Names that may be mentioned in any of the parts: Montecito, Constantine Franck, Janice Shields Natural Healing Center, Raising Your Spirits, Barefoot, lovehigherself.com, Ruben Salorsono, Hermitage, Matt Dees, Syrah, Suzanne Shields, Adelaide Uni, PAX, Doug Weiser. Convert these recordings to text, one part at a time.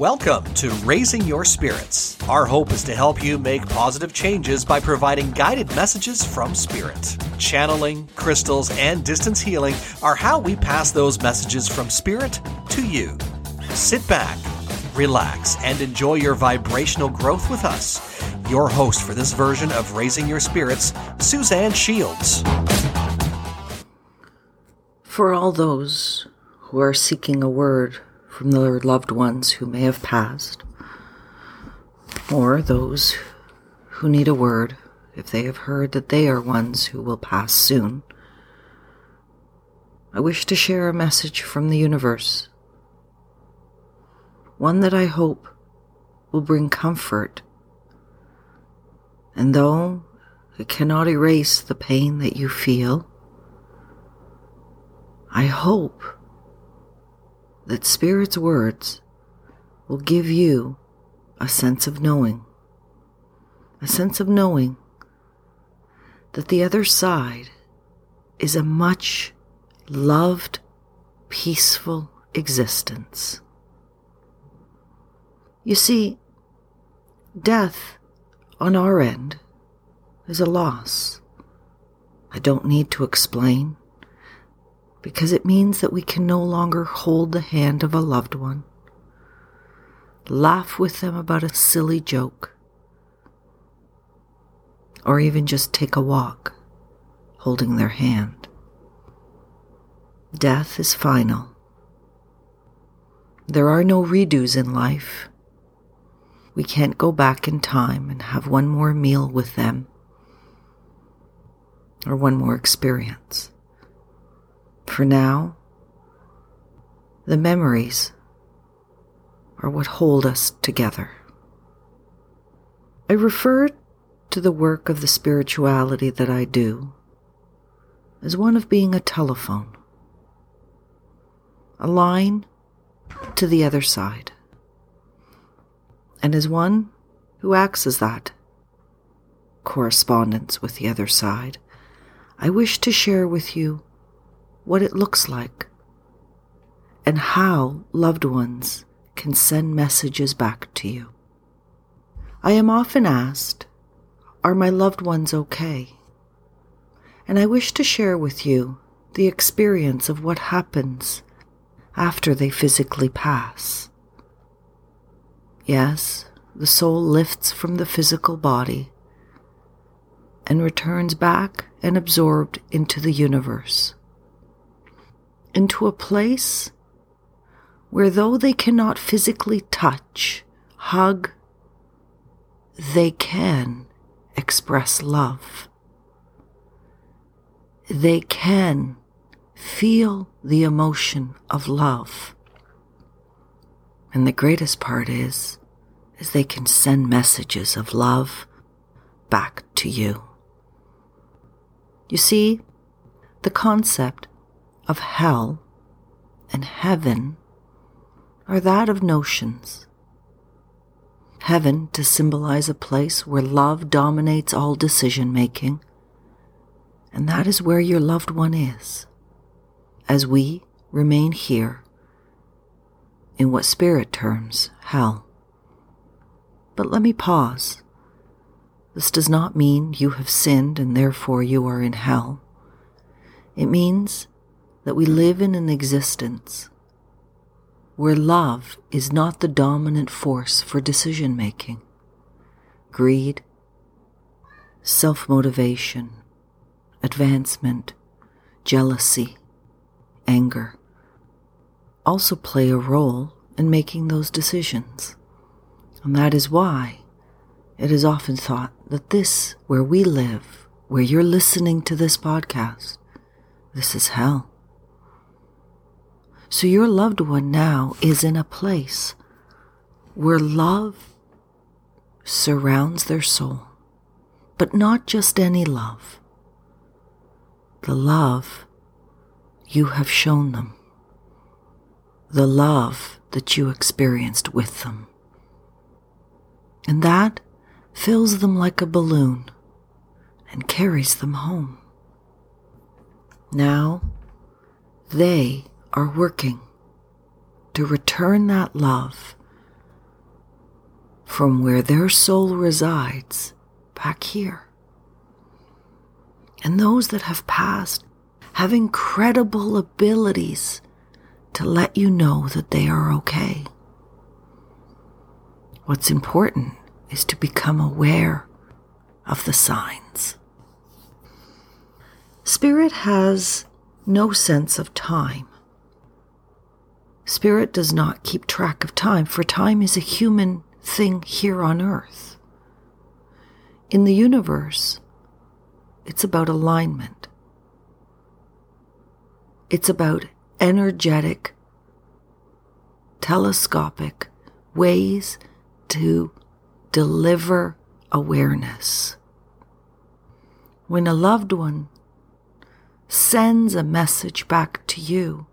Welcome to Raising Your Spirits. Our hope is to help you make positive changes by providing guided messages from spirit. Channeling, crystals, and distance healing are how we pass those messages from spirit to you. Sit back, relax, and enjoy your vibrational growth with us. Your host for this version of Raising Your Spirits, Suzanne Shields. For all those who are seeking a word from their loved ones who may have passed, or those who need a word if they have heard that they are ones who will pass soon, I wish to share a message from the universe, one that I hope will bring comfort, and though it cannot erase the pain that you feel, I hope that Spirit's words will give you a sense of knowing that the other side is a much loved, peaceful existence. You see, death on our end is a loss. I don't need to explain, because it means that we can no longer hold the hand of a loved one, laugh with them about a silly joke, or even just take a walk holding their hand. Death is final. There are no redos in life. We can't go back in time and have one more meal with them or one more experience. For now, the memories are what hold us together. I refer to the work of the spirituality that I do as one of being a telephone, a line to the other side, and as one who acts as that correspondence with the other side, I wish to share with you what it looks like, and how loved ones can send messages back to you. I am often asked, are my loved ones okay? And I wish to share with you the experience of what happens after they physically pass. Yes, the soul lifts from the physical body and returns back and absorbed into the universe, into a place where, though they cannot physically touch, hug, they can express love. They can feel the emotion of love. And the greatest part is they can send messages of love back to you. You see, the concept of hell and heaven are that of notions. Heaven to symbolize a place where love dominates all decision making, and that is where your loved one is, as we remain here in what spirit terms hell. But let me pause. This does not mean you have sinned and therefore you are in hell. It means that we live in an existence where love is not the dominant force for decision making. Greed, self-motivation, advancement, jealousy, anger also play a role in making those decisions. And that is why it is often thought that this, where we live, where you're listening to this podcast, this is hell. So your loved one now is in a place where love surrounds their soul, but not just any love, the love you have shown them, the love that you experienced with them. And that fills them like a balloon and carries them home. Now they are working to return that love from where their soul resides back here. And those that have passed have incredible abilities to let you know that they are okay. What's important is to become aware of the signs. Spirit has no sense of time. Spirit does not keep track of time, for time is a human thing here on earth. In the universe, it's about alignment. It's about energetic, telescopic ways to deliver awareness. When a loved one sends a message back to you,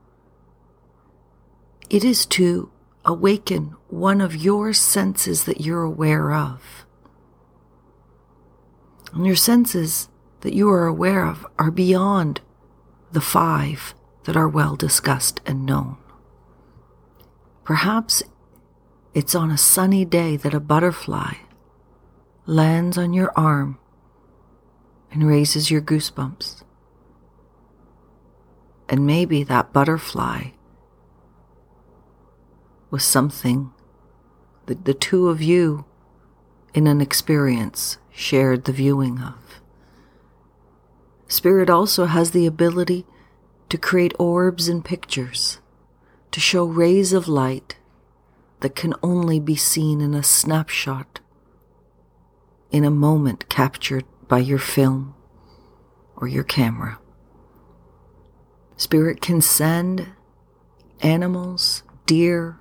it is to awaken one of your senses that you're aware of. And your senses that you are aware of are beyond the five that are well discussed and known. Perhaps it's on a sunny day that a butterfly lands on your arm and raises your goosebumps. And maybe that butterfly was something that the two of you in an experience shared the viewing of. Spirit also has the ability to create orbs and pictures, to show rays of light that can only be seen in a snapshot, in a moment captured by your film or your camera. Spirit can send animals, deer,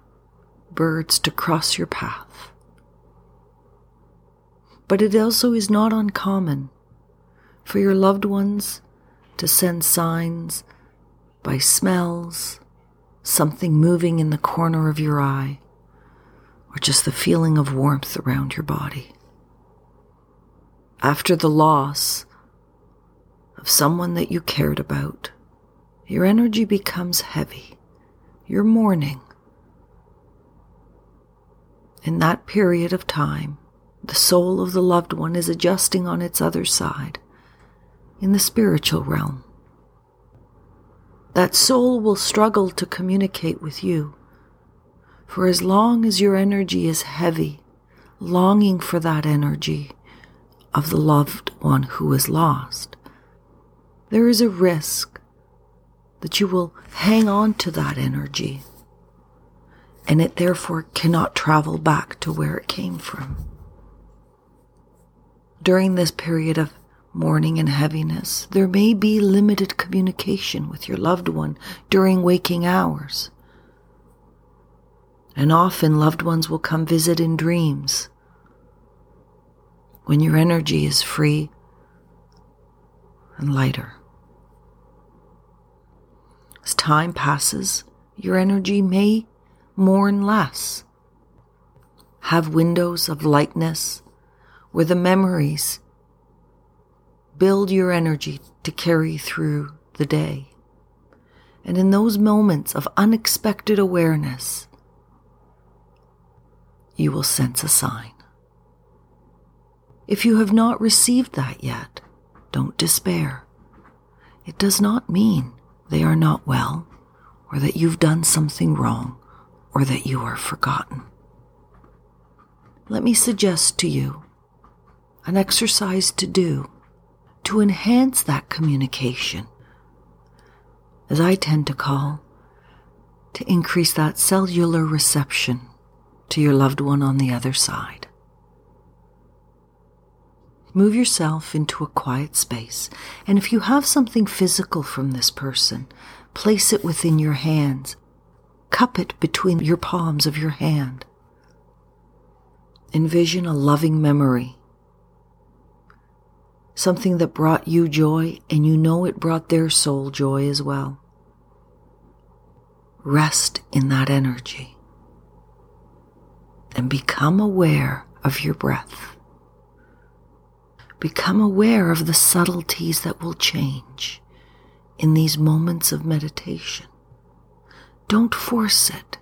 birds to cross your path. But it also is not uncommon for your loved ones to send signs by smells, something moving in the corner of your eye, or just the feeling of warmth around your body. After the loss of someone that you cared about, your energy becomes heavy. You're mourning. In that period of time, the soul of the loved one is adjusting on its other side in the spiritual realm. That soul will struggle to communicate with you, for as long as your energy is heavy, longing for that energy of the loved one who is lost, there is a risk that you will hang on to that energy, and it therefore cannot travel back to where it came from. During this period of mourning and heaviness, there may be limited communication with your loved one during waking hours. And often loved ones will come visit in dreams when your energy is free and lighter. As time passes, your energy may mourn less, have windows of lightness where the memories build your energy to carry through the day. And in those moments of unexpected awareness, you will sense a sign. If you have not received that yet, don't despair. It does not mean they are not well, or that you've done something wrong, or that you are forgotten. Let me suggest to you an exercise to do to enhance that communication, as I tend to call, to increase that cellular reception to your loved one on the other side. Move yourself into a quiet space, and if you have something physical from this person, place it within your hands. Cup it between your palms of your hand. Envision a loving memory, something that brought you joy, and you know it brought their soul joy as well. Rest in that energy and become aware of your breath. Become aware of the subtleties that will change in these moments of meditation. Don't force it.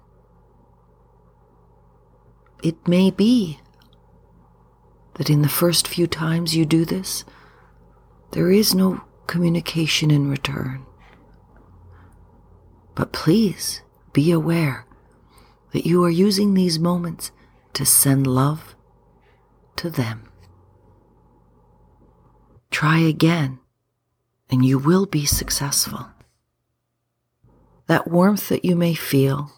It may be that in the first few times you do this, there is no communication in return. But please be aware that you are using these moments to send love to them. Try again, and you will be successful. That warmth that you may feel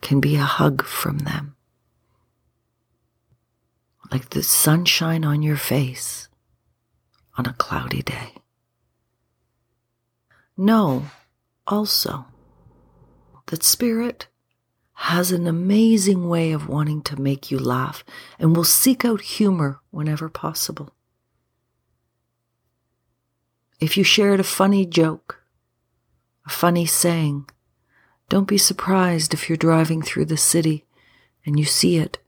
can be a hug from them, like the sunshine on your face on a cloudy day. Know also that Spirit has an amazing way of wanting to make you laugh and will seek out humor whenever possible. If you shared a funny joke, a funny saying, don't be surprised if you're driving through the city and you see it,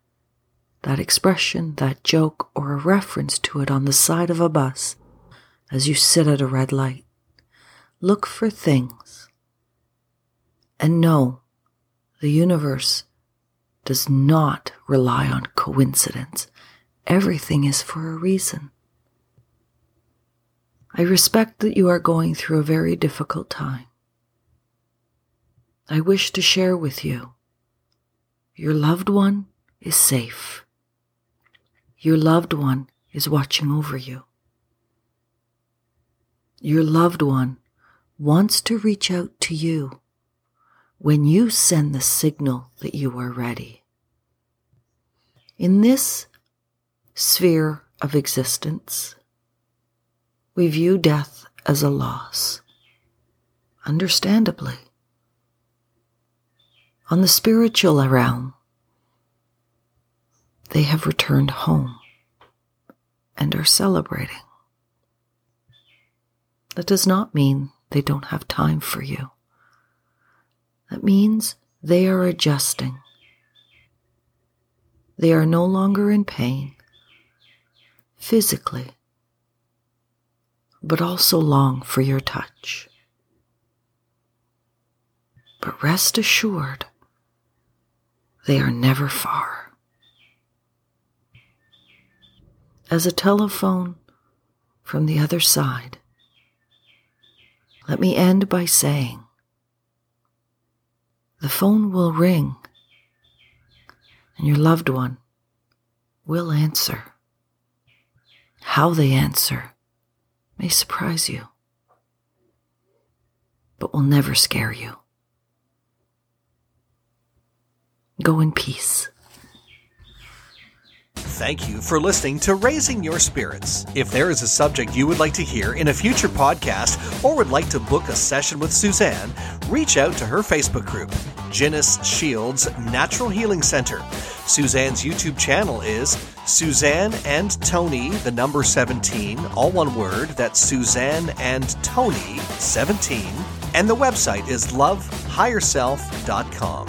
that expression, that joke, or a reference to it on the side of a bus as you sit at a red light. Look for things and know the universe does not rely on coincidence. Everything is for a reason. I respect that you are going through a very difficult time. I wish to share with you, your loved one is safe. Your loved one is watching over you. Your loved one wants to reach out to you when you send the signal that you are ready. In this sphere of existence, we view death as a loss, understandably. On the spiritual realm, they have returned home and are celebrating. That does not mean they don't have time for you. That means they are adjusting. They are no longer in pain, physically, but also long for your touch. But rest assured, they are never far. As a telephone from the other side, let me end by saying, the phone will ring and your loved one will answer. How they answer may surprise you, but will never scare you. Go in peace. Thank you for listening to Raising Your Spirits. If there is a subject you would like to hear in a future podcast or would like to book a session with Suzanne, reach out to her Facebook group, Janice Shields Natural Healing Center. Suzanne's YouTube channel is Suzanne and Tony, 17, all one word. That's Suzanne and Tony 17. And the website is lovehigherself.com.